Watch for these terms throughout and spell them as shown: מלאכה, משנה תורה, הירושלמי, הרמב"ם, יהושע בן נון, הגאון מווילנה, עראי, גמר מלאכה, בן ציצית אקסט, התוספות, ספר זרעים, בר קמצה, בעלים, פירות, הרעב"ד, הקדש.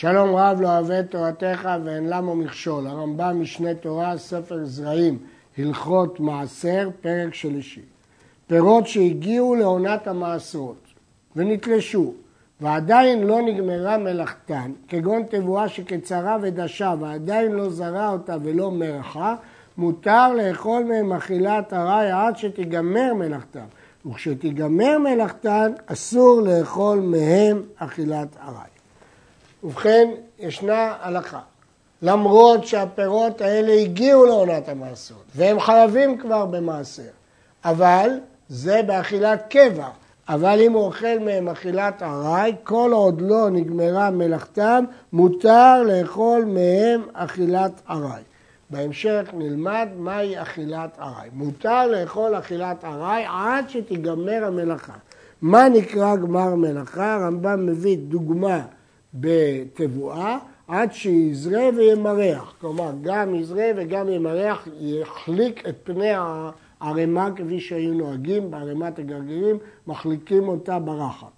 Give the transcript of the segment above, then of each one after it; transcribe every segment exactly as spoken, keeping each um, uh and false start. שלום רב לא אוהב תורתך ואין למו מכשול. הרמב"ם, משנה תורה, ספר זרעים, הלכות מעשר, פרק שלישי. פירות שהגיעו לעונת המעשרות ונתלשו, ועדיין לא נגמרה מלאכתן, כגון תבואה שקצרה ודשה ועדיין לא זרה אותה ולא מרחה, מותר לאכול מהם אכילת עראי עד שתיגמר מלאכתן, וכשתיגמר מלאכתן אסור לאכול מהם אכילת עראי. ובכן, ישנה הלכה, למרות שהפירות האלה הגיעו לעונת המעשרות, והם חייבים כבר במעשר, אבל זה באכילת קבע, אבל אם הוא אוכל מהם אכילת עראי, כל עוד לא נגמרה מלאכתם, מותר לאכול מהם אכילת עראי. בהמשך נלמד מהי אכילת עראי. מותר לאכול אכילת עראי עד שתיגמר המלאכה. מה נקרא גמר מלאכה? הרמב"ם מביא דוגמה בתבואה, עד שיזרה וימרח. כלומר, גם יזרה וגם ימרח, יחליק את פני הערימה כפי שהיו נוהגים, בערימת הגרגירים, מחליקים אותה ברחת.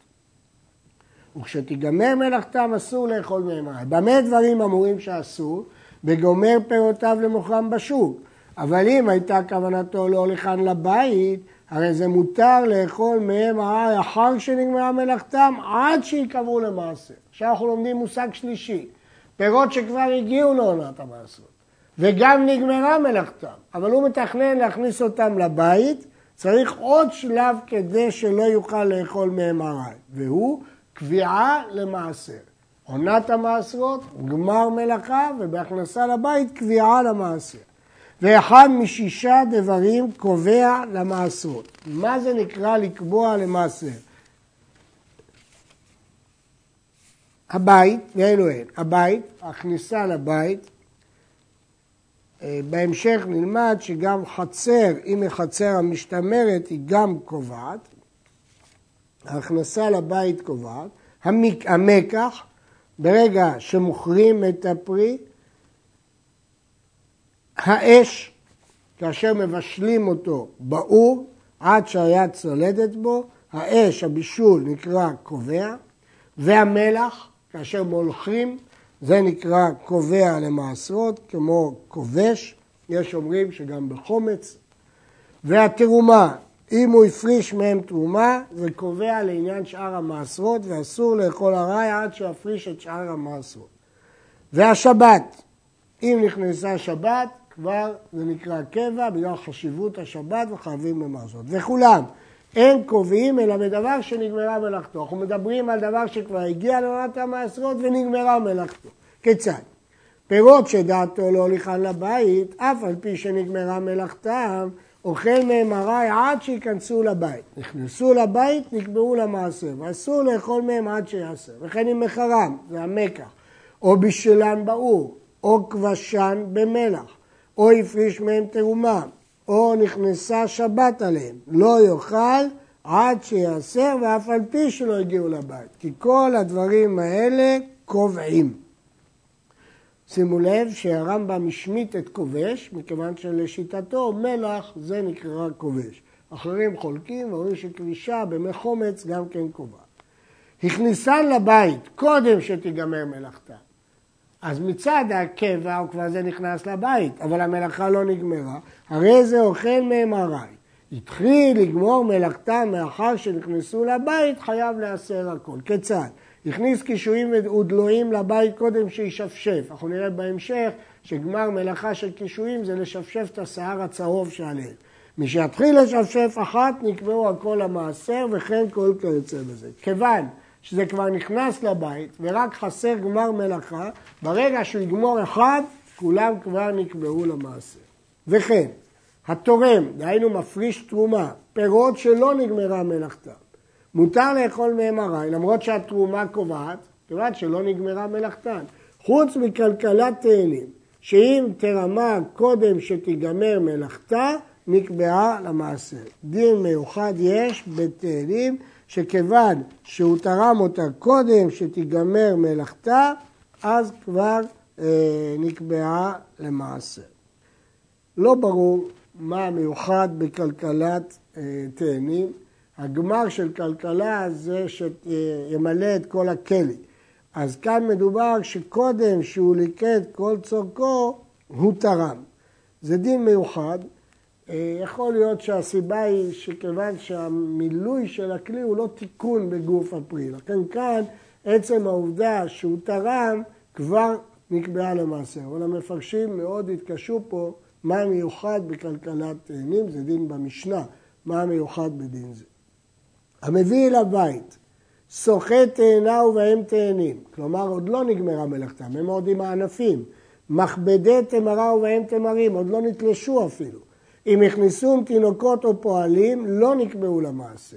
וכשתיגמר מלאכתם אסור לאכול מהם עראי. במה דברים אמורים שאסור? בגומר פירותיו למוכרם בשוק. אבל אם הייתה כוונתו לא לכאן לבית, הרי זה מותר לאכול מהם עראי אחר שנגמרה מלאכתם, עד שיקבעו למעשר. עכשיו אנחנו לומדים מושג שלישי, פירות שכבר הגיעו לעונת המעשרות, וגם נגמרה מלאכתם, אבל הוא מתכנן להכניס אותם לבית, צריך עוד שלב כדי שלא יוכל לאכול מהם עראי, והוא קביעה למעשר. עונת המעשרות, גמר מלאכה, ובהכנסה לבית קביעה למעשר. ואחד משישה דברים קובע למעשרות. מה זה נקרא לקבוע למעשר? הבית, ואלו הן, הבית, הכניסה לבית. בהמשך נלמד שגם חצר, אם החצר המשתמרת, היא גם קובעת. ההכנסה לבית קובעת. המקח, ברגע שמוכרים את הפרי, האש, כאשר מבשלים אותו באור, עד שהיד צולדת בו, האש, הבישול, נקרא קובע, והמלח, כאשר מולכים, זה נקרא קובע למעשרות, כמו כובש, יש אומרים שגם בחומץ, והתרומה, אם הוא הפריש מהם תרומה, זה קובע לעניין שאר המעשרות, ואסור לאכול עראי עד שיפריש את שאר המעשרות. והשבת, אם נכנסה שבת, כבר זה נקרא קבע, בגלל חשיבות השבת וחייבים במעשרות. וכולם, אין קובעים אלא בדבר שנגמרה מלאכתו. אנחנו מדברים על דבר שכבר הגיע לעונת המעשרות ונגמרה מלאכתו. כיצד? פירות שדעתו לא הליכן לבית, אף על פי שנגמרה מלאכתם, אוכל מהם עראי עד שיכנסו לבית. נכנסו לבית, נקבעו למעשר, ואסור לאכול מהם עד שיעשר. וכן עם מחרם, זה המקח, או בשלן באור, או כבשן במלח, או הפריש מהם תרומה, או נכנסה שבת עליהם, לא יאכל עד שיעשר, ואף על פי שלא הגיעו לבית. כי כל הדברים האלה קובעים. שימו לב שהרמב"ם משמיט את כובש, מכיוון שלשיטתו מלח זה נקרא כובש. אחרים חולקים, ואומרים שכבישה במי חומץ גם כן קובע. הכניסן לבית קודם שתיגמר מלאכתה. אז מצד הקבע הוא כבר זה נכנס לבית, אבל המלאכה לא נגמרה, הרי זה אוכל מהם עראי. התחיל לגמור מלאכתה מאחר שנכנסו לבית, חייב להסר הכל. כיצד? הכניס קישואים ודלויים לבית קודם שישפשף. אנחנו נראה בהמשך שגמר מלאכה של קישואים זה לשפשף את השיער הצהוב שעליהם. משהתחיל לשפשף אחת נקבעו הכל המעשר וכן כל כיוצא בזה. כיוון שזה כבר נכנס לבית ורק חסר גמר מלאכה, ברגע שהוא יגמור אחד כולם כבר נקבעו למעשר. וכן, התורם, דהיינו מפריש תרומה, פירות שלא נגמרה מלאכתם. מותר לאכול מהם עראי, למרות שהתרומה קובעת, כיוון שלא נגמרה מלאכתן. חוץ מכלכלת תאנים, שאם תרמה קודם שתיגמר מלאכתה, נקבעה למעשר. דין מיוחד יש בתאנים, שכיוון שהוא תרם אותה קודם שתיגמר מלאכתה, אז כבר אה, נקבעה למעשר. לא ברור מה מיוחד בכלכלת אה, תאנים, הגמר של כלכלה זה שימלא את כל הכלי, אז כאן מדובר שקודם שהוא ליקט כל צורכו, הוא תרם. זה דין מיוחד. יכול להיות שהסיבה היא שכיוון שהמילוי של הכלי הוא לא תיקון בגוף הפרי. לכן כאן עצם העובדה שהוא תרם כבר נקבעה למעשה. אבל המפרשים מאוד התקשו פה מה המיוחד בכלכלת תאנים, זה דין במשנה, מה המיוחד בדין זה. המביא אל הבית, סוחט תאנה ובהם תאנים, כלומר עוד לא נגמרה מלאכתם, הם עוד עם הענפים, מכבדי תמרה ובהם תמרים, עוד לא נתלשו אפילו. אם הכניסו תינוקות או פועלים, לא נקבעו למעשר.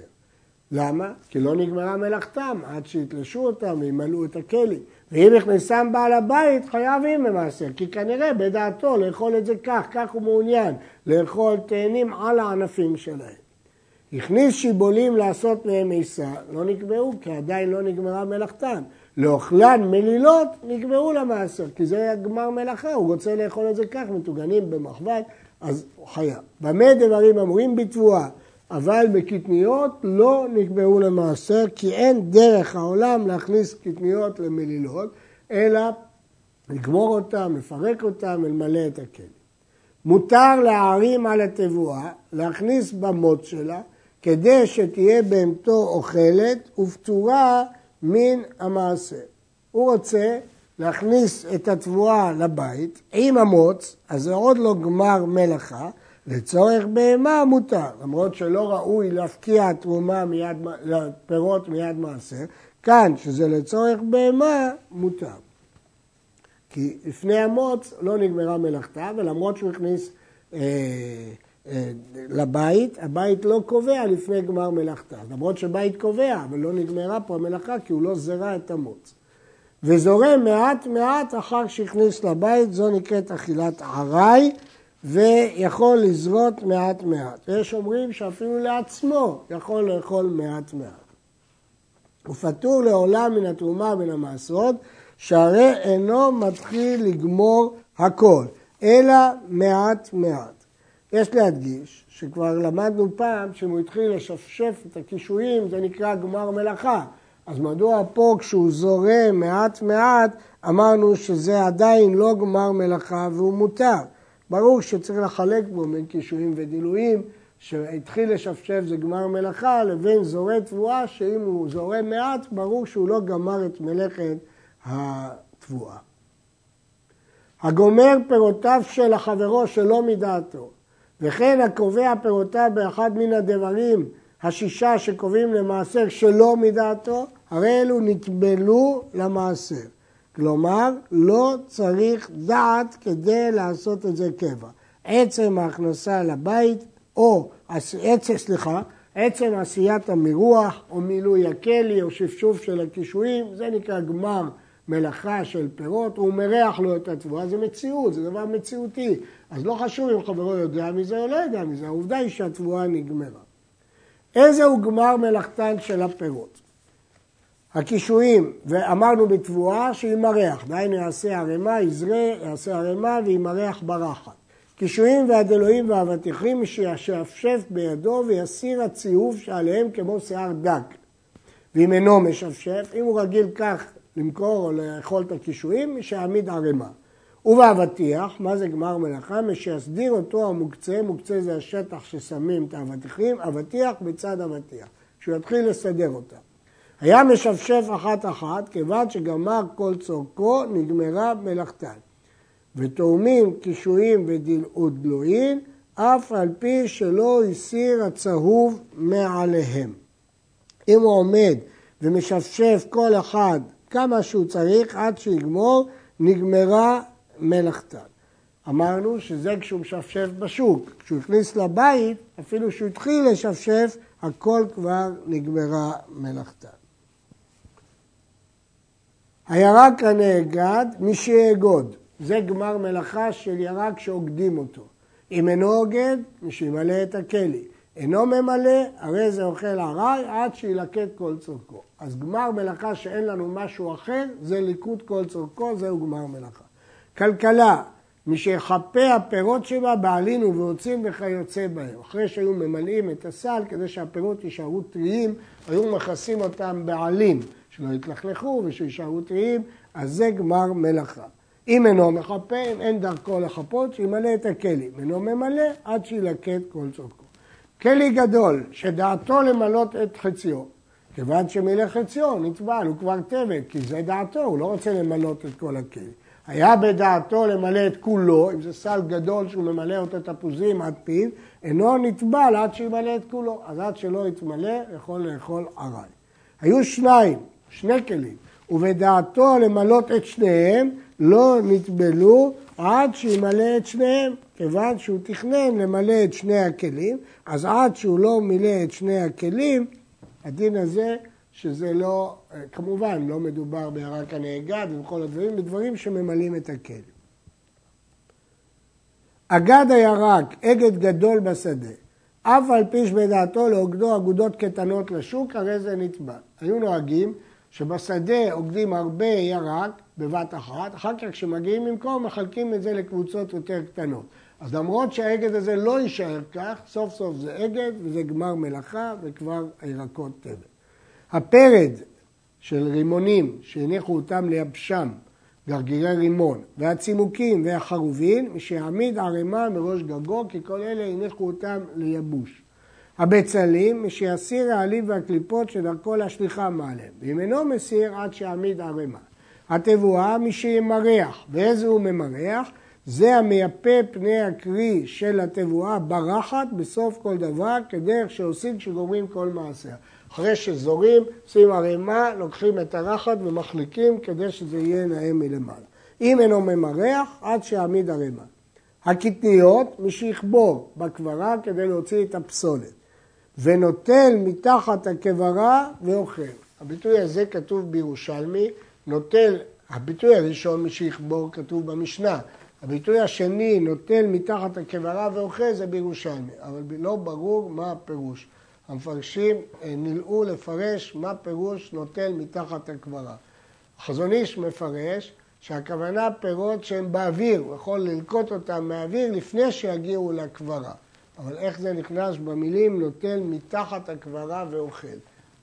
למה? כי לא נגמרה מלאכתם, עד שהתלשו אותם וימלאו את הכלי. ואם הכניסם בעל הבית, חייבים במעשר, כי כנראה בדעתו לאכול את זה כך, כך הוא מעוניין, לאכול תאנים על הענפים שלהם. הכניס שיבולים לעשות מהם עיסה, לא נקבעו, כי עדיין לא נגמרה מלאכתם. לאוכלן מלילות, נקבעו למעשר, כי זה גמר מלאכה, הוא רוצה לאכול את זה כך, מתוגנים במחבת, אז חייב. במה דברים אמורים בתבואה, אבל בקטניות לא נקבעו למעשר, כי אין דרך העולם להכניס קטניות למלילות, אלא לגמור אותם, לפרק אותם, ולמלא את הכלי. מותר להערים על התבואה, להכניס במות שלה, כדי שתהיה בהמתו אוכלת ופטורה מן המעשר. הוא רוצה להכניס את התבואה לבית עם המוץ, אז זה עוד לא גמר מלאכה, לצורך בהמה מותר, למרות שלא ראוי להפקיע תרומה מיד, פירות מיד מעשר, כאן שזה לצורך בהמה מותר. כי לפני המוץ לא נגמרה מלאכתה, ולמרות שהוא הכניס אה, אה, לבית, הבית לא קובע לפני גמר מלאכתה. למרות שבית קובע, אבל לא נגמרה פה המלאכה, כי הוא לא זרע את המוץ. וזורם מעט מעט אחר שהכניס לבית, זו נקראת אכילת עראי, ויכול לזרות מעט מעט. ויש אומרים שאפילו לעצמו יכול לאכול מעט מעט. הוא פטור לעולם מן התרומה מן המעשרות, שהרי אינו מתחיל לגמור הכל, אלא מעט מעט. יש להדגיש שכבר למדנו פעם שהוא התחיל לשפשף את הקישואים, זה נקרא גמר מלאכה. אז מדוע פה כשהוא זורם מעט מעט, אמרנו שזה עדיין לא גמר מלאכה והוא מותר. ברור שצריך לחלק בו בין קישואים ודילויים, שהתחיל לשפשף זה גמר מלאכה, לבין זורם תבואה, שאם הוא זורם מעט, ברור שהוא לא גמר את מלאכת התבואה. הגומר פירותיו של החברו שלא מדעתו, וכן הקובע פירותיו באחד מן הדברים השישה שקובעים למעשר שלא מדעתו, הרי אלו נטבלו למעשר. כלומר, לא צריך דעת כדי לעשות את זה קבע. עצם ההכנסה לבית, או עצם, סליחה, עצם עשיית המרוח, או מילוי הכלי, או שפשוף של הקישואים, זה נקרא גמר מלאכה של פירות, הוא מרח לו את התבואה, זה מציאות, זה דבר מציאותי. אז לא חשוב אם חברו יודע מזה או לא יודע מזה, העובדה היא שהתבואה נגמרה. איזהו גמר מלאכתן של הפירות? הקישואים, ואמרנו בתבואה שהיא מרח, דהיינו יעשה הרמה, יזרה, יעשה הרמה והיא מרח ברחת. קישואים והדלויים והאבטיחים שישפשף בידו ויסיר הציוב שעליהם כמו שיער דג. ואם אינו משפשף, אם הוא רגיל כך למכור או לאכול את הקישואים, שיעמיד הרמה. ובאבטיח, מה זה גמר מלאכה? משיסדיר אותו המוקצה, מוקצה זה השטח ששמים את האבטיחים, אבטיח בצד אבטיח, כשהוא יתחיל לסדר אותם. היה משפשף אחת אחת, כיוון שגמר כל צורכו, נגמרה מלאכתן. ותאומים, קישואים ודלויים, אף על פי שלא הסיר הצהוב מעליהם. אם הוא עומד ומשפשף כל אחד כמה שהוא צריך עד שיגמור, נגמרה מלאכתן. אמרנו שזה כשהוא משפשף בשוק, כשהוא הכניס לבית, אפילו שהוא התחיל לשפשף, הכל כבר נגמרה מלאכתן. הירק הנאגד, מי שיאגוד, זה גמר מלאכה של ירק שעוגדים אותו. אם אינו עוגד, מי שימלא את הכלי. אינו ממלא, הרי זה אוכל עראי עד שילקט כל צורכו. אז גמר מלאכה שאין לנו משהו אחר, זה ליקוט כל צורכו, זהו גמר מלאכה. כלכלה, מי שיחפה הפירות שבה בעלין ובעוצים וכיוצא בהם. אחרי שהיו ממלאים את הסל, כדי שהפירות יישארו טריים, היו מכסים אותם בעלים. שלא יתלכלכו ושישארו טריים, אז זה גמר מלאכה. אם אינו מחפה, אם אין דרכו לחפות, שימלא את הכלים. אינו ממלא עד שילקט כל צורכו. כלי גדול, שדעתו למלות את חציו. כיוון שמילא חציו, נטבל, הוא כבר טבע, כי זה דעתו, הוא לא רוצה למלות את כל הכלי. היה בדעתו למלא את כולו, אם זה סל גדול שהוא ממלא אותו תפוזים עד פיו, אינו נטבל עד שימלא את כולו. אז עד שלא יתמלא, יכול לאכול עראי. היו שניים, שני כלים, ובדעתו למלות את שניהם, לא נטבלו עד שימלא את שניהם, כיוון שהוא תכנן למלא את שני הכלים, אז עד שהוא לא מילא את שני הכלים, הדין הזה שזה לא, כמובן לא מדובר בהרק הנאגד ובכל הדברים, בדברים שממלאים את הכלים. אגד הירק, אגד גדול בשדה, אף על פי שבדעתו לאוגדו אגודות קטנות לשוק, הרי זה נטבל. היו נוהגים שבשדה אוגדים הרבה ירק, בבת אחת, אחר כך כשמגיעים ממקום מחלקים את זה לקבוצות יותר קטנות. אז למרות שהאגד הזה לא יישאר כך, סוף סוף זה אגד וזה גמר מלאכה וכבר הירקות טבע. הפרד של רימונים שהניחו אותם ליבשם, גרגירי רימון, והצימוקים והחרובין, משעמיד ערימה מראש גגו, כי כל אלה הניחו אותם ליבוש. הבצלים, משעסיר העלים והקליפות שדרכו להשליחה מעליהם, ואם אינו מסיר עד שעמיד ערימה. התבואה, מי שימרח, ואיזה הוא ממרח, זה המייפה פני הקרי של התבואה ברחת בסוף כל דבר, כדרך שעושים שגומרים כל מעשה. אחרי שזורים, עושים ערימה, לוקחים את הרחת ומחליקים כדי שזה יהיה נעים מלמעלה. אם אינו ממרח, עד שעמיד ערימה. הקטניות, מי שיחבור בקברה כדי להוציא את הפסולת, ונוטל מתחת הקברה ואוכל. הביטוי הזה כתוב בירושלמי, נוטל, הביטוי הראשון מי שיחבור כתוב במשנה, הביטוי השני נוטל מתחת הקברה ואוכל זה בירושלמי, אבל לא ברור מה הפירוש. המפרשים נלאו לפרש מה פירוש נוטל מתחת הקברה. החזון איש מפרש שהכוונה פירות שהם באוויר, הוא יכול ללקוט אותם מהאוויר לפני שיגיעו לקברה. אבל איך זה נכנס במילים נוטל מתחת הקברה ואוכל?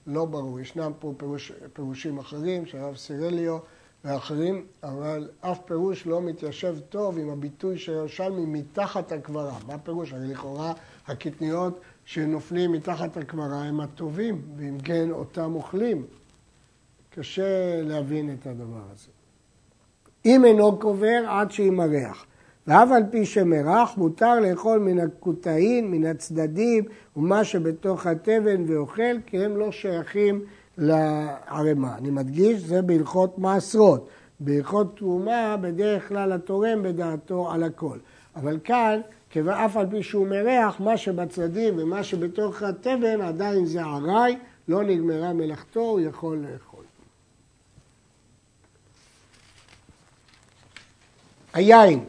לא ברור, ישנם פה פירוש, פירושים אחרים, שהרב סירליו ואחרים, אבל אף פירוש לא מתיישב טוב עם הביטוי שירושלמי מתחת הקברה. מה הפירוש? הרי לכאורה הקטניות שנופלים מתחת הקברה הם הטובים, ואם כן אותם אוכלים. קשה להבין את הדבר הזה. אם אינו קובר עד שימרח, ואף על פי שמרח מותר לאכול מן הקוטעין, מן הצדדים ומה שבתוך התבן ואוכל, כי הם לא שייכים לערימה. אני מדגיש, זה בהלכות מעשרות. בהלכות תרומה בדרך כלל התורם בדעתו על הכל. אבל כאן, אף על פי שהוא מרח, מה שבצדדים ומה שבתוך התבן עדיין זה עראי, לא נגמרה מלאכתו, הוא יכול לאכול. היין,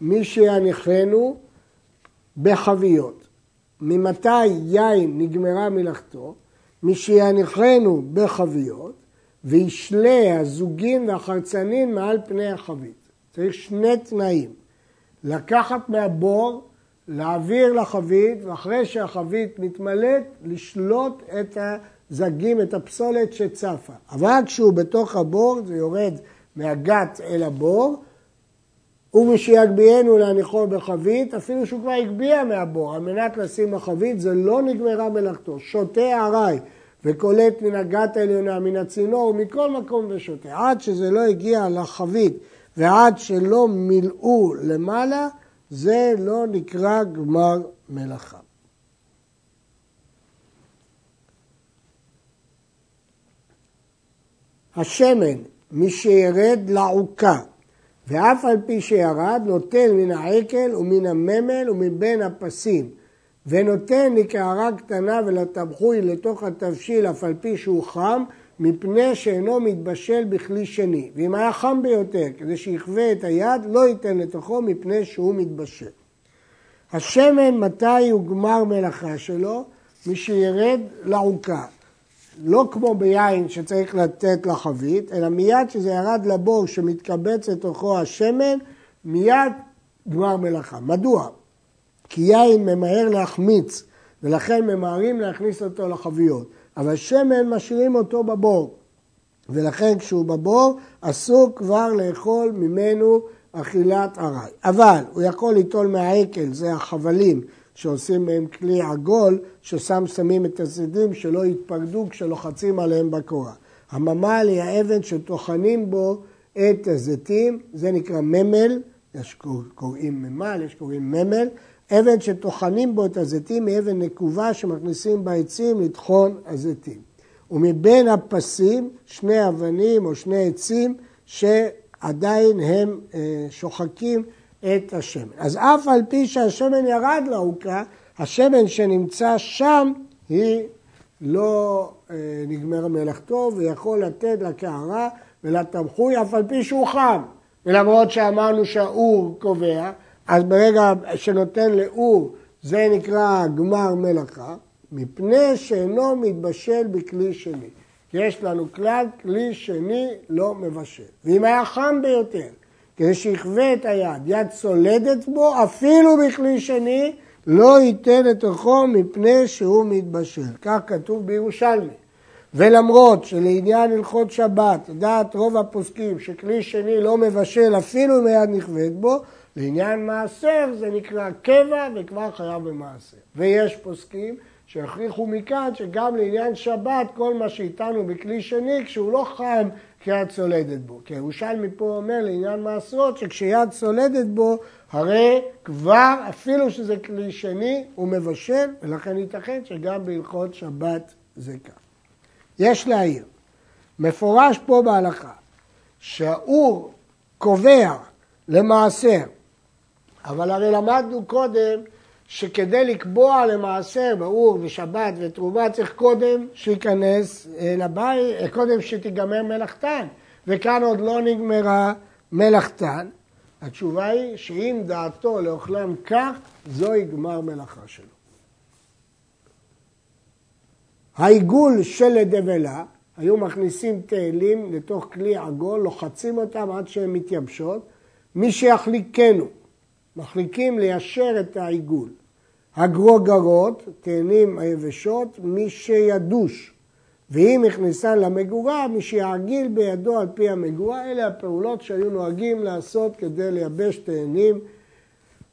מי שיניחנו בחביות. ממתי יין נגמרה מלאכתו? מי שיניחנו בחביות, וישלה הזוגים והחרצנים מעל פני החבית. צריך שני תנאים. לקחת מהבור, להעביר לחבית, ואחרי שהחבית מתמלאת, לשלוט את הזגים, את הפסולת שצפה. אבל כשהוא בתוך הבור, זה יורד מהגת אל הבור, ומשהגביענו להניחו בחבית, אפילו שהוא כבר הגביע מהבור, על מנת לשים בחבית, זה לא נגמרה מלאכתו. שותה עראי וקולט מן הגת העליונה, מן הצינור, מכל מקום ושותה. עד שזה לא הגיע לחבית ועד שלא מילאו למעלה, זה לא נקרא גמר מלאכה. השמן, מי שירד לעוקה. ואף על פי שירד נוטל מן העקל ומן הממל ומבין הפסים, ונותן לקערה קטנה ולתבחוי לתוך התבשיל אף על פי שהוא חם, מפני שאינו מתבשל בכלי שני. ואם היה חם ביותר, כדי שיחווה את היד, לא ייתן לתוכו מפני שהוא מתבשל. השמן, מתי הוא גמר מלאכה שלו? מי שירד לעוקה. לא כמו ביין שצריך לתת לחבית, אלא מיד שזה ירד לבור שמתקבץ לתוכו השמן, מיד גמר מלאכה. מדוע? כי יין ממהר להחמיץ, ולכן ממהרים להכניס אותו לחביות. אבל שמן משאירים אותו בבור, ולכן כשהוא בבור אסור כבר לאכול ממנו אכילת עראי. אבל הוא יכול ליטול מהעקל, זה החבלים שעושים מהם כלי עגול, ששם שמים את הזדים שלא יתפרדו כשלוחצים עליהם בקורה. הממל היא האבן שטוחנים בו את הזיתים, זה נקרא ממל, יש קוראים ממל, יש קוראים ממל, אבן שטוחנים בו את הזיתים היא אבן נקובה שמכניסים בעצים לטחון הזיתים. ומבין הפסים שני אבנים או שני עצים שעדיין הם שוחקים את השמן. אז אף על פי שהשמן ירד לעוקה, השמן שנמצא שם היא לא נגמר מלאכתו ויכול לתת לקערה ולתמחוי אף על פי שהוא חם. ולמרות שאמרנו שהאור קובע, אז ברגע שנותן לאור זה נקרא גמר מלאכה, מפני שאינו מתבשל בכלי שני. יש לנו כלל, כלי שני לא מבשל. ואם היה חם ביותר, כדי שיחווה את היד, יד סולדת בו, אפילו בכלי שני, לא ייתן את רחום מפני שהוא מתבשל. כך כתוב בירושלמי. ולמרות שלעניין הלכות שבת, דעת רוב הפוסקים שכלי שני לא מבשל, אפילו אם היד נכווית בו, לעניין מעשר זה נקרא קבע וכבר חייב במעשר. ויש פוסקים שהכריחו מכאן שגם לעניין שבת, כל מה שאיתנו בכלי שני, כשהוא לא חם, כיד סולדת בו. כי הירושלמי פה אומר לעניין מעשרות, שכשיד סולדת בו, הרי כבר, אפילו שזה כלי שני, הוא מבשל, ולכן ייתכן שגם בהלכות שבת זה כך. יש להעיר, מפורש פה בהלכה, שהאור קובע למעשר, אבל הרי למדנו קודם, שכדי לקבוע למעשר באור ושבת ותרומה צריך קודם שיכנס לבית, קודם שתיגמר מלאכתן, וכאן עוד לא נגמרה מלאכתן. התשובה היא שאם דעתו לאוכלם כך, זו יגמר מלאכה שלו. העיגול של לדבלה, היו מכניסים תהלים לתוך כלי עגול, לוחצים אותם עד שהן מתייבשות, מי שיחליקנו. מחליקים ליישר את העיגול. הגרוגרות, תאנים היבשות, מי שידוש. ואם הכניסן למגורה, מי שיעגיל בידו על פי המגורה, אלה הפעולות שהיו נוהגים לעשות כדי לייבש תאנים.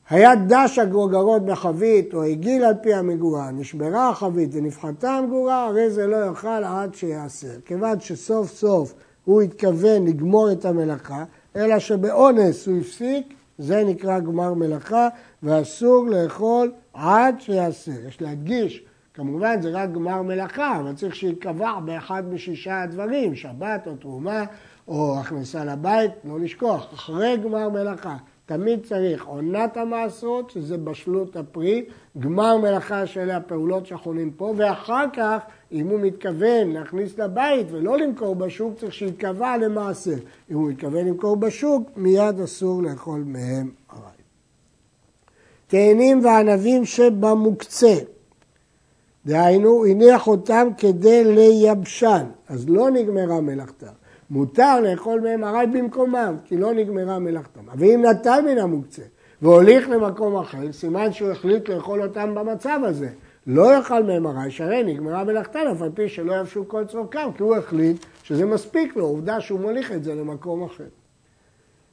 היה דש הגרוגרות בחבית, או העגיל על פי המגורה, נשברה החבית ונפחתה המגורה, הרי זה לא יאכל עד שיעשה. כיוון שסוף סוף הוא התכוון לגמור את המלאכה, אלא שבאונס הוא הפסיק, זה נקרא גמר מלאכה, ואסור לאכול עד שיעשה. יש להדגיש, כמובן זה רק גמר מלאכה, אבל צריך שיקבע באחד משישה הדברים, שבת או תרומה או הכנסה לבית, לא לשכוח, אחרי גמר מלאכה. תמיד צריך עונת המעשרות, שזה בשלות הפרי, גמר מלאכה שאלה הפעולות שחונים פה, ואחר כך, אם הוא מתכוון להכניס לבית ולא למכור בשוק, צריך שיתקבע למעשר. אם הוא מתכוון למכור בשוק, מיד אסור לאכול מהם עראי. תאנים וענבים שבמוקצה, דהיינו, הניח אותם כדי לייבשן, אז לא נגמרה מלאכתה. מותר לאכול מהם עראי במקומם, כי לא נגמרה מלאכתם. אבל אם נתן מן המוקצה והוליך למקום אחר, סימן שהוא החליט לאכול אותם במצב הזה. לא יאכל מהם עראי, שהרי נגמרה מלאכתם, אף על פי שלא יבשו כל צורכם, כי הוא החליט שזה מספיק לו, עובדה שהוא מוליך את זה למקום אחר.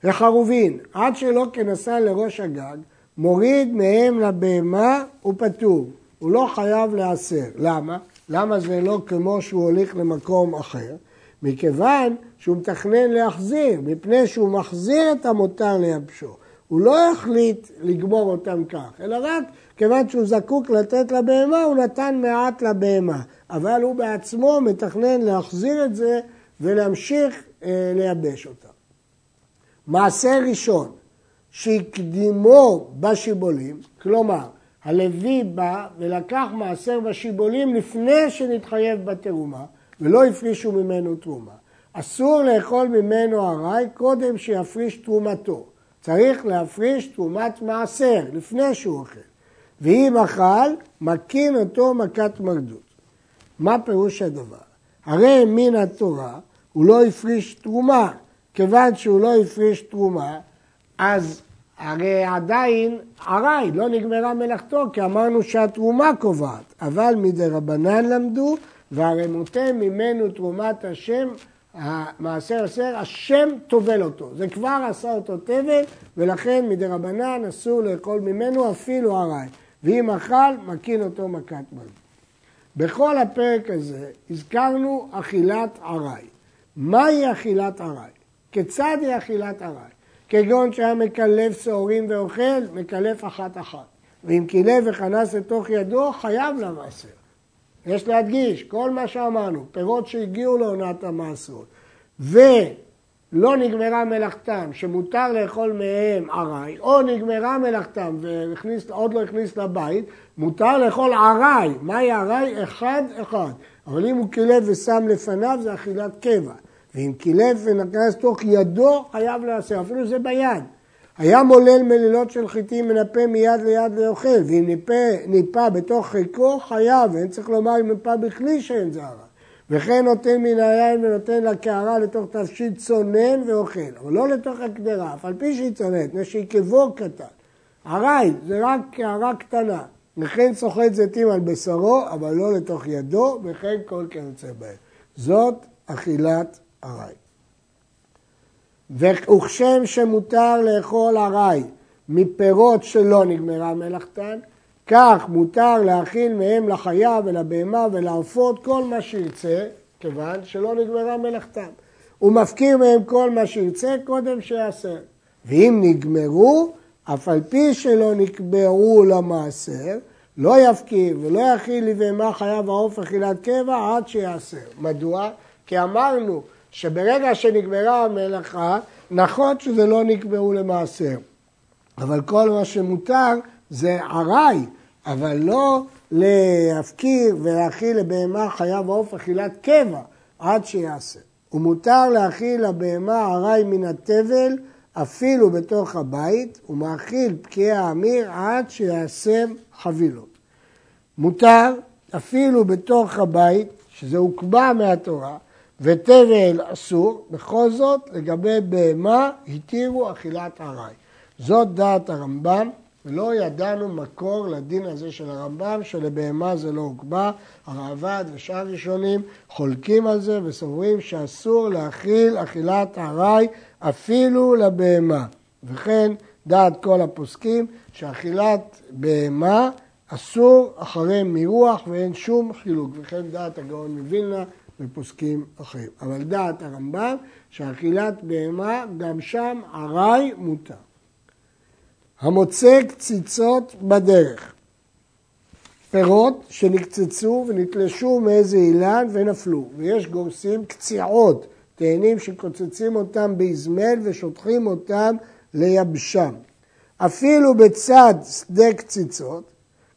וחרובין, עד שלא כנסה לראש הגג, מוריד מהם לבהמה ופטור. הוא לא חייב לעשר. למה? למה זה לא כמו שהוא הוליך למקום אחר? מכיוון שהוא מתכנן להחזיר, מפני שהוא מחזיר את המותר לייבשו. הוא לא החליט לגמור אותם כך, אלא רק כיוון שהוא זקוק לתת לבהמה, הוא נתן מעט לבהמה. אבל הוא בעצמו מתכנן להחזיר את זה ולהמשיך אה, לייבש אותם. מעשה ראשון, שיקדימו בשיבולים, כלומר, הלוי בא ולקח מעשר בשיבולים לפני שנתחייב בתרומה, ולא הפרישו ממנו תרומה. אסור לאכול ממנו עראי קודם שיפריש תרומתו. צריך להפריש תרומת מעשר לפני שהוא אוכל. ואם אכל, מקין אותו מכת מרדות. מה פירוש הדבר? הרי מן התורה הוא לא הפריש תרומה. כיוון שהוא לא הפריש תרומה, אז הרי עדיין עראי לא נגמרה מלאכתו, כי אמרנו שהתרומה קובעת. אבל מדי רבנן למדו והרי מוטה ממנו תרומת השם, המעשר אסר, השם טובל אותו. זה כבר עשה אותו טבל, ולכן מדרבנן אסור לאכול ממנו אפילו עראי. ואם אכל, מקין אותו מכת מוות. בכל הפרק הזה הזכרנו אכילת עראי. מהי אכילת עראי? כיצד היא אכילת עראי? כגון שהיה מקלף שעורים ואוכל, מקלף אחת אחת. ואם קילף וכנס לתוך ידו, חייב למעשר. יש להדגיש, כל מה שאמרנו, פירות שהגיעו לעונת המעשרות, ולא נגמרה מלאכתם, שמותר לאכול מהם עראי, או נגמרה מלאכתם ועוד לא הכניס לבית, מותר לאכול עראי. מהי עראי? אחד אחד. אבל אם הוא קילף ושם לפניו, זה אכילת קבע. ואם קילף ונכנס תוך ידו, חייב לעשר, אפילו זה ביד. היה מולל מלילות של חיטים מנפה מיד ליד לאוכל, ואם ניפה, ניפה בתוך חיקו, חייב, ואין צריך לומר אם ניפה בכלי שאין זה עראי. וכן נותן מן היין ונותן לקערה לתוך תבשיט צונן ואוכל, אבל לא לתוך הקדרה, אף על פי שהיא צוננת, נשאי כבור קטן. עראי, זה רק קערה קטנה. וכן סוחט זיתים על בשרו, אבל לא לתוך ידו, וכן כל כיוצא בהם. זאת אכילת עראי. וכשם שמותר לאכול עראי מפירות שלא נגמרה מלאכתן, כך מותר להכיל מהם לחיה ולבהמה ולעופות כל מה שירצה, כיוון שלא נגמרה מלאכתן. הוא מפקיר מהם כל מה שירצה קודם שיעשר. ואם נגמרו, אף על פי שלא נקבעו למעשר, לא יפקיר ולא יכיל לבהמה חיה ועוף אכילת קבע עד שיעשר. מדוע? כי אמרנו, שברגע שנגמרה המלאכה, נכון שזה לא נקבעו למעשר. אבל כל מה שמותר זה עראי, אבל לא להפקיר ולהכיל לבהמה חיה ועוף אכילת קבע עד שיעשר. ומותר להכיל לבהמה עראי מן התבל אפילו בתוך הבית, ומאכיל פקיעי העמיר עד שיעשם חבילות. מותר אפילו בתוך הבית, שזה הוקבע מהתורה, ותבל אסור, בכל זאת לגבי בהמה התירו אכילת עראי. זאת דעת הרמב"ם, ולא ידענו מקור לדין הזה של הרמב"ם, שלבהמה זה לא הוקבע. הרעב"ד ושאר ראשונים חולקים על זה וסוברים שאסור להכיל אכילת עראי אפילו לבהמה. וכן דעת כל הפוסקים שאכילת בהמה אסור אחרי מירוח ואין שום חילוק, וכן דעת הגאון מווילנה ופוסקים אחרים. אבל דעת הרמב"ם שאכילת בהמה גם שם עראי מותר. המוצא קציצות בדרך, פירות שנקצצו ונתלשו מאיזה אילן ונפלו, ויש גורסים קציעות, תאנים שקוצצים אותם באזמל ושוטחים אותם ליבשם. אפילו בצד שדה קציצות,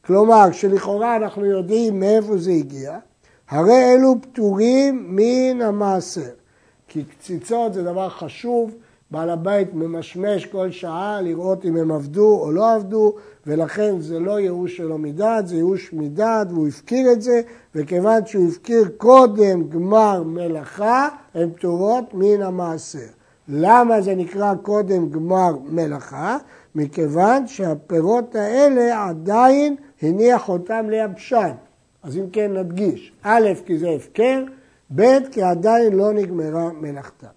כלומר שלכאורה אנחנו יודעים מאיפה זה הגיע, הרי אלו פטורים מן המעשר, כי קציצות זה דבר חשוב, בעל הבית ממשמש כל שעה לראות אם הם עבדו או לא עבדו, ולכן זה לא ייאוש שלו מדעת, זה ייאוש מדעת, והוא הפקיר את זה, וכיוון שהוא הפקיר קודם גמר מלאכה, הן פטורות מן המעשר. למה זה נקרא קודם גמר מלאכה? מכיוון שהפירות האלה עדיין הניח אותם ליבשן. אז אם כן נדגיש, א' כי זה הפקר, ב' כי עדיין לא נגמרה מלאכתם.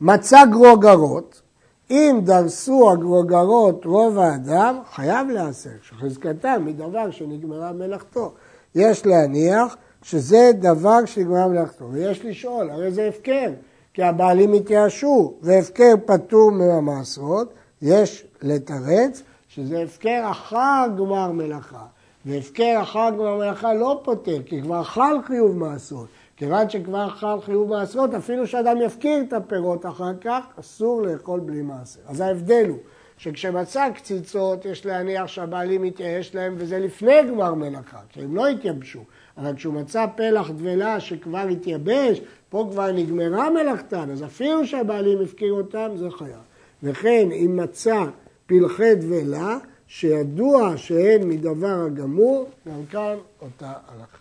מצא גרוגרות, אם דרסו הגרוגרות רוב האדם, חייב לעשר, שחזקתם מדבר שנגמרה מלאכתו. יש להניח שזה דבר שנגמרה מלאכתו, ויש לשאול, הרי זה הפקר, כי הבעלים התייאשו, והפקר פטור מהמעשרות, יש לתרץ שזה הפקר אחר גמר מלאכה. והפקר אחר גמר מלאכה לא פותר, כי כבר חל חיוב מעשרות. כיוון שכבר חל חיוב מעשרות, אפילו שאדם יפקיר את הפירות אחר כך, אסור לאכול בלי מעשר. אז ההבדל הוא שכשמצא קציצות, יש להניח שהבעלים התייאש להם, וזה לפני גמר מלאכה, כי הם לא התייבשו. אבל כשהוא מצא פלח דבלה שכבר התייבש, פה כבר נגמרה מלאכתן, אז אפילו שהבעלים הפקיר אותם, זה חייב. וכן, אם מצא פלחי דבלה, שידוע שהן מדבר הגמור, גם כאן אותה הלכה.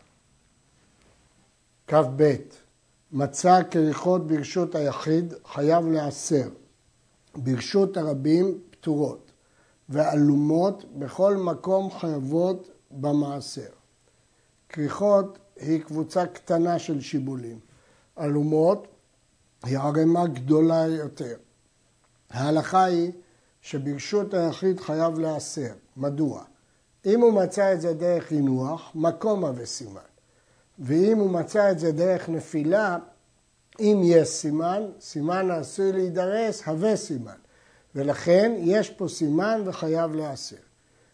קו ב' מצא כריכות ברשות היחיד חייב לעשר, ברשות הרבים פטורות, ועלומות בכל מקום חייבות במעשר. כריכות היא קבוצה קטנה של שיבולים. אלומות היא הרמה גדולה יותר. ההלכה היא שברשות היחיד חייב להסר. מדוע? אם הוא מצא את זה דרך הינוח, מקומה וסימן. ואם הוא מצא את זה דרך נפילה, אם יש סימן, סימן עשוי להידרס, הווה סימן. ולכן יש פה סימן וחייב להסר.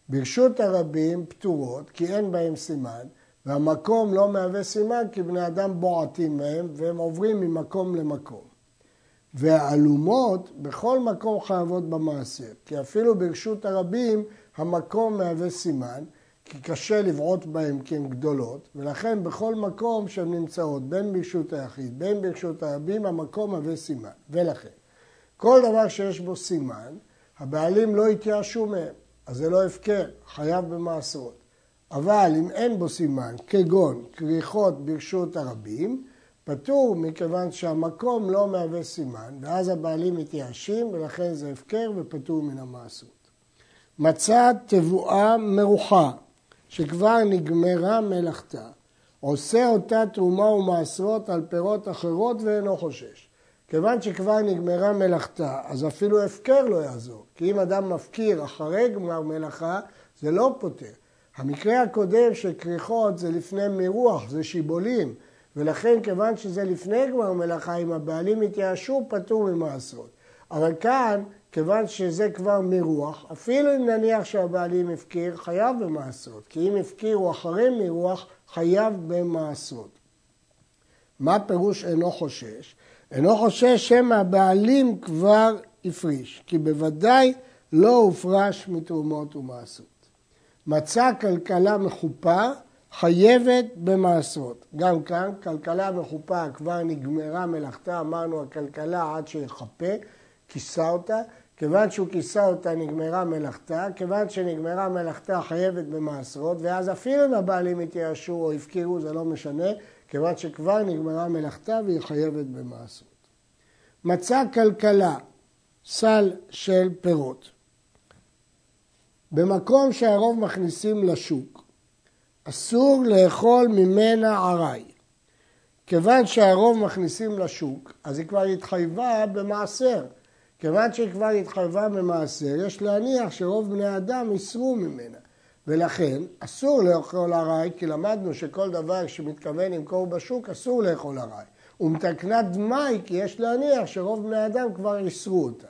ברשות הרבים פטורות, כי אין בהם סימן, והמקום לא מהווה סימן, כי בני אדם בועטים מהם, והם עוברים ממקום למקום. והעלומות בכל מקום חייבות במעשר, כי אפילו ברשות הרבים המקום מהווה סימן, כי קשה לבעוט בהם כי הן גדולות, ולכן בכל מקום שהן נמצאות, בין ברשות היחיד, בין ברשות הרבים, המקום מהווה סימן. ולכן, כל דבר שיש בו סימן, הבעלים לא התייאשו מהם, אז זה לא הפקר, חייב במעשרות. אבל אם אין בו סימן, כגון כריכות ברשות הרבים, פטור מכיוון שהמקום לא מהווה סימן, ואז הבעלים מתייאשים, ולכן זה הפקר ופטור מן המעשרות. מצא תבואה מרוחה, שכבר נגמרה מלאכתה, עושה אותה תרומה ומעשרות על פירות אחרות ואינו חושש. כיוון שכבר נגמרה מלאכתה, אז אפילו הפקר לא יעזור, כי אם אדם מפקיר אחרי גמר מלאכה, זה לא פותר. המקרה הקודם של כריכות זה לפני מירוח, זה שיבולים, ולכן כיוון שזה לפני גמר מלאכה, אם הבעלים התייאשו, פטור ממעשרות. אבל כאן, כיוון שזה כבר מירוח, אפילו אם נניח שהבעלים הפקיר, חייב במעשרות, כי אם הפקירו אחרי מירוח, חייב במעשרות. מה פירוש אינו חושש? אינו חושש שמא הבעלים כבר הפריש, כי בוודאי לא הופרש מתרומות ומעשרות. מצא כלכלה מחופה חייבת במעשרות. גם כאן, כלכלה מחופה כבר נגמרה מלאכתה, אמרנו הכלכלה עד שיחפה, כיסה אותה, כיוון שהוא כיסה אותה נגמרה מלאכתה, כיוון שנגמרה מלאכתה חייבת במעשרות, ואז אפילו אם הבעלים התייאשו או הפקירו, זה לא משנה, כיוון שכבר נגמרה מלאכתה והיא חייבת במעשרות. מצא כלכלה, סל של פירות. במקום שהרוב מכניסים לשוק, אסור לאכול ממנה עראי. כיוון שהרוב מכניסים לשוק, אז היא כבר התחייבה במעשר. כיוון שהיא כבר התחייבה במעשר, יש להניח שרוב בני האדם יסרו ממנה. ולכן אסור לאכול עראי, כי למדנו שכל דבר שמתכוון למכור בשוק אסור לאכול עראי. ומתקנת דמי, כי יש להניח שרוב בני האדם כבר יסרו אותה.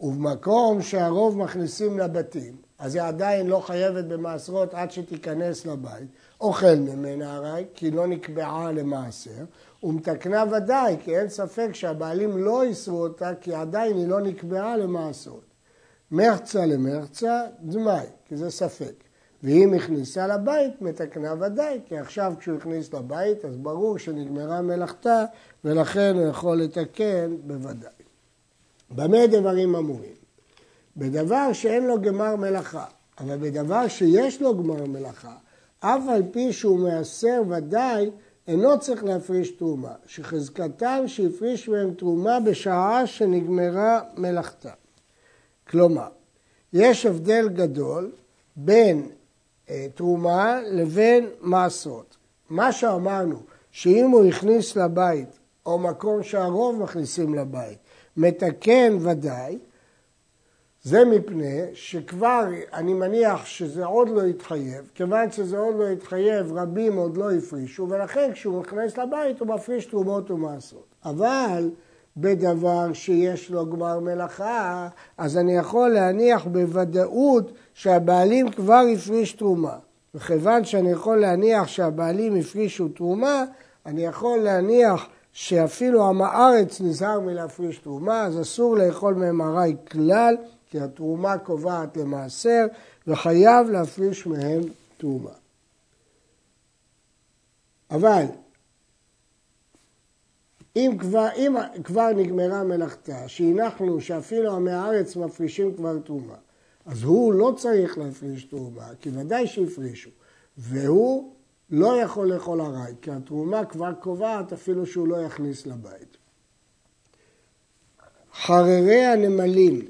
ובמקום שהרוב מכניסים לבתים, אז היא עדיין לא חייבת במעשרות עד שתיכנס לבית, אוכל ממנה הרי, כי לא נקבעה למעשר, ומתקנה ודאי, כי אין ספק שהבעלים לא יסרו אותה, כי עדיין היא לא נקבעה למעשרות. מרצה למרצה, דמי, כי זה ספק. ואם הכניסה לבית, מתקנה ודאי, כי עכשיו כשהוא הכניס לבית, אז ברור שנגמרה מלאכתה, ולכן הוא יכול לתקן בוודאי. במה דברים אמורים? בדבר שאין לו גמר מלאכה, אבל בדבר שיש לו גמר מלאכה, אף על פי שהוא מעשר ודאי, אינו צריך להפריש תרומה, שחזקתם שהפריש מהם תרומה בשעה שנגמרה מלאכתה. כלומר, יש הבדל גדול בין אה, תרומה לבין מעשרות. מה שאמרנו, שאם הוא הכניס לבית, או מקום שהרוב מכניסים לבית, מתקן ודאי, זה מפני שכבר אני מניח שזה עוד לא התחייב, כיוון שזה עוד לא התחייב, רבים עוד לא הפרישו, ולכן כשהוא מכנס לבית הוא מפריש תרומות ומעשרות. אבל בדבר שיש לו גמר מלאכה, אז אני יכול להניח בוודאות שהבעלים כבר הפריש תרומה. וכיוון שאני יכול להניח שהבעלים הפרישו תרומה, אני יכול להניח שאפילו עם הארץ נזהר מלהפריש תרומה, אז אסור לאכול מהם עראי כלל, כי התרומה קובעת למעשר, וחייב להפריש מהם תרומה. אבל, אם כבר, אם כבר נגמרה מלאכתה, שהנחנו שאפילו עם הארץ מפרישים כבר תרומה, אז הוא לא צריך להפריש תרומה, כי ודאי שהפרישו, והוא לא יכול לאכול עראי, כי התרומה כבר קובעת אפילו שהוא לא יכניס לבית. חררי הנמלים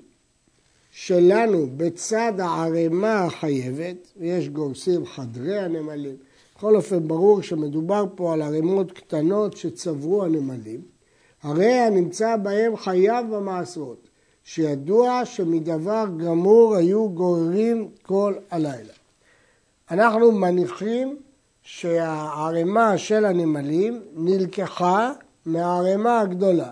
שלנו בצד הערמה החייבת, ויש גורסים חדרי הנמלים, בכל אופן ברור שמדובר פה על ערימות קטנות שצברו הנמלים, הרי הנמצא בהם חייב במעשרות, שידוע שמדבר גמור היו גוררים כל הלילה. אנחנו מניחים שהערימה של הנמלים נלקחה מהערימה הגדולה,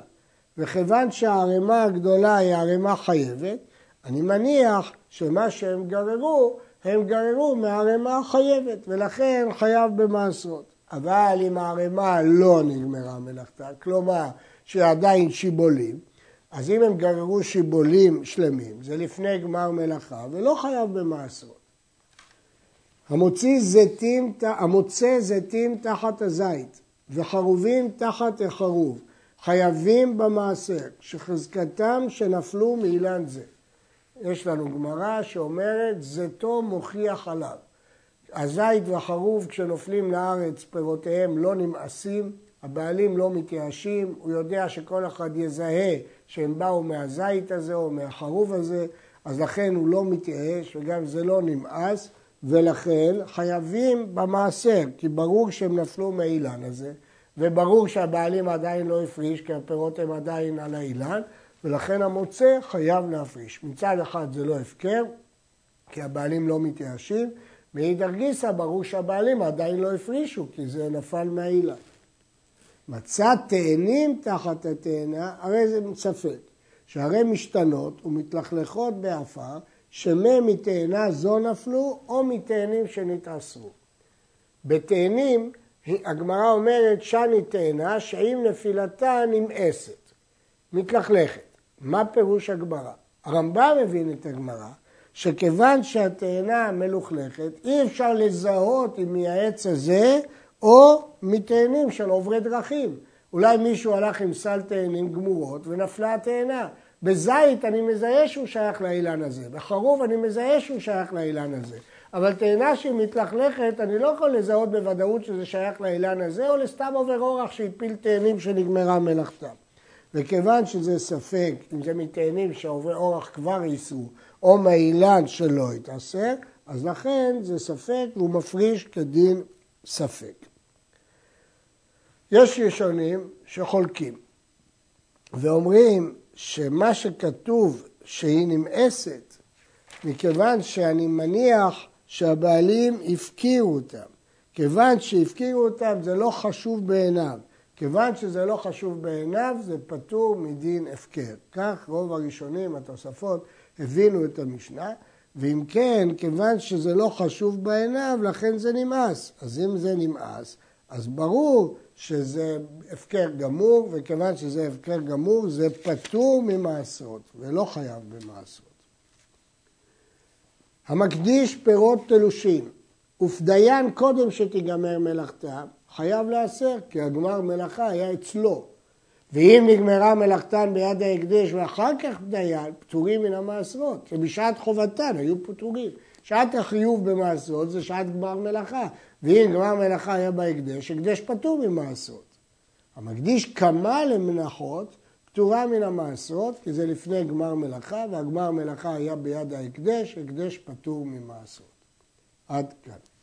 וכיוון שהערימה הגדולה היא ערימה חייבת, אני מניח שמה שהם גררו, הם גררו מהערימה החייבת, ולכן חייב במעשרות. אבל אם הערימה לא נגמרה מלאכתה, כלומר שעדיין שיבולים, אז אם הם גררו שיבולים שלמים, זה לפני גמר מלאכה, ולא חייב במעשרות. המוציא זיתים, המוצא זיתים תחת הזית, וחרובים תחת החרוב, חייבים במעשר, שחזקתם שנפלו מאילן זה. יש לנו גמרא שאומרת, זיתו מוכיח עליו. הזית והחרוב כשנופלים לארץ, פירותיהם לא נמאסים, הבעלים לא מתייאשים, הוא יודע שכל אחד יזהה שהם באו מהזית הזה או מהחרוב הזה, אז לכן הוא לא מתייאש וגם זה לא נמאס, ולכן חייבים במעשר, כי ברור שהם נפלו מהאילן הזה, וברור שהבעלים עדיין לא הפריש, כי הפירות הם עדיין על האילן, ולכן המוצא חייב להפריש. מצד אחד זה לא הפקר, כי הבעלים לא מתייאשים, מאידך גיסא ברור שהבעלים עדיין לא הפרישו, כי זה נפל מהאילן. מצא תאנים תחת התאנה, הרי זה ספק, שהרי משתנות ומתלכלכות באפר, שמא מתאנה זו נפלו או מתאנים שנתעשרו. בתאנים, הגמרא אומרת שאני תאנה שעם נפילתה נמאסת, מתלכלכת. מה פירוש הגמרא? הרמב"ם מבין את הגמרא שכיוון שהתאנה מלוכלכת אי אפשר לזהות אם מהעץ הזה או מתאנים של עוברי דרכים. אולי מישהו הלך עם סל תאנים גמורות ונפלה התאנה. בזית אני מזהה שהוא שייך לאילן הזה, בחרוב אני מזהה שהוא שייך לאילן הזה. אבל תאנה שהיא מתלכלכת, אני לא יכול לזהות בוודאות שזה שייך לאילן הזה, או לסתם עובר אורח שהפיל תאנים שנגמרה מלאכתם. וכיוון שזה ספק, אם זה מתאנים שעובר אורח כבר ייסרו, או מאילן שלא יתעשר, אז לכן זה ספק והוא מפריש כדין ספק. יש ראשונים שחולקים ואומרים שמה שכתוב שהיא נמאסת, מכיוון שאני מניח שהבעלים הפקירו אותם. כיוון שהפקירו אותם זה לא חשוב בעיניו. כיוון שזה לא חשוב בעיניו זה פטור מדין הפקר. כך רוב הראשונים, התוספות, הבינו את המשנה. ואם כן, כיוון שזה לא חשוב בעיניו, לכן זה נמאס. אז אם זה נמאס, אז ברור שזה הפקר גמור, וכיוון שזה הפקר גמור זה פטור ממעשרות ולא חייב במעשרות. המקדיש פירות תלושים, ופדיין קודם שתיגמר מלאכתה, חייב לעשר, כי הגמר מלאכה היה אצלו. ואם נגמרה מלאכתן ביד ההקדש ואחר כך פדיין, פטורים מן המעשרות. כי בשעת חובתן היו פטורים. שעת החיוב במעשרות זה שעת גמר מלאכה. ואם גמר מלאכה היה בהקדש, הקדש פטור ממעשרות. המקדיש כמה למנחות, פטורה מן המעשרות, כי זה לפני גמר מלאכה, והגמר מלאכה היה ביד ההקדש, הקדש פטור ממעשרות. עד כאן.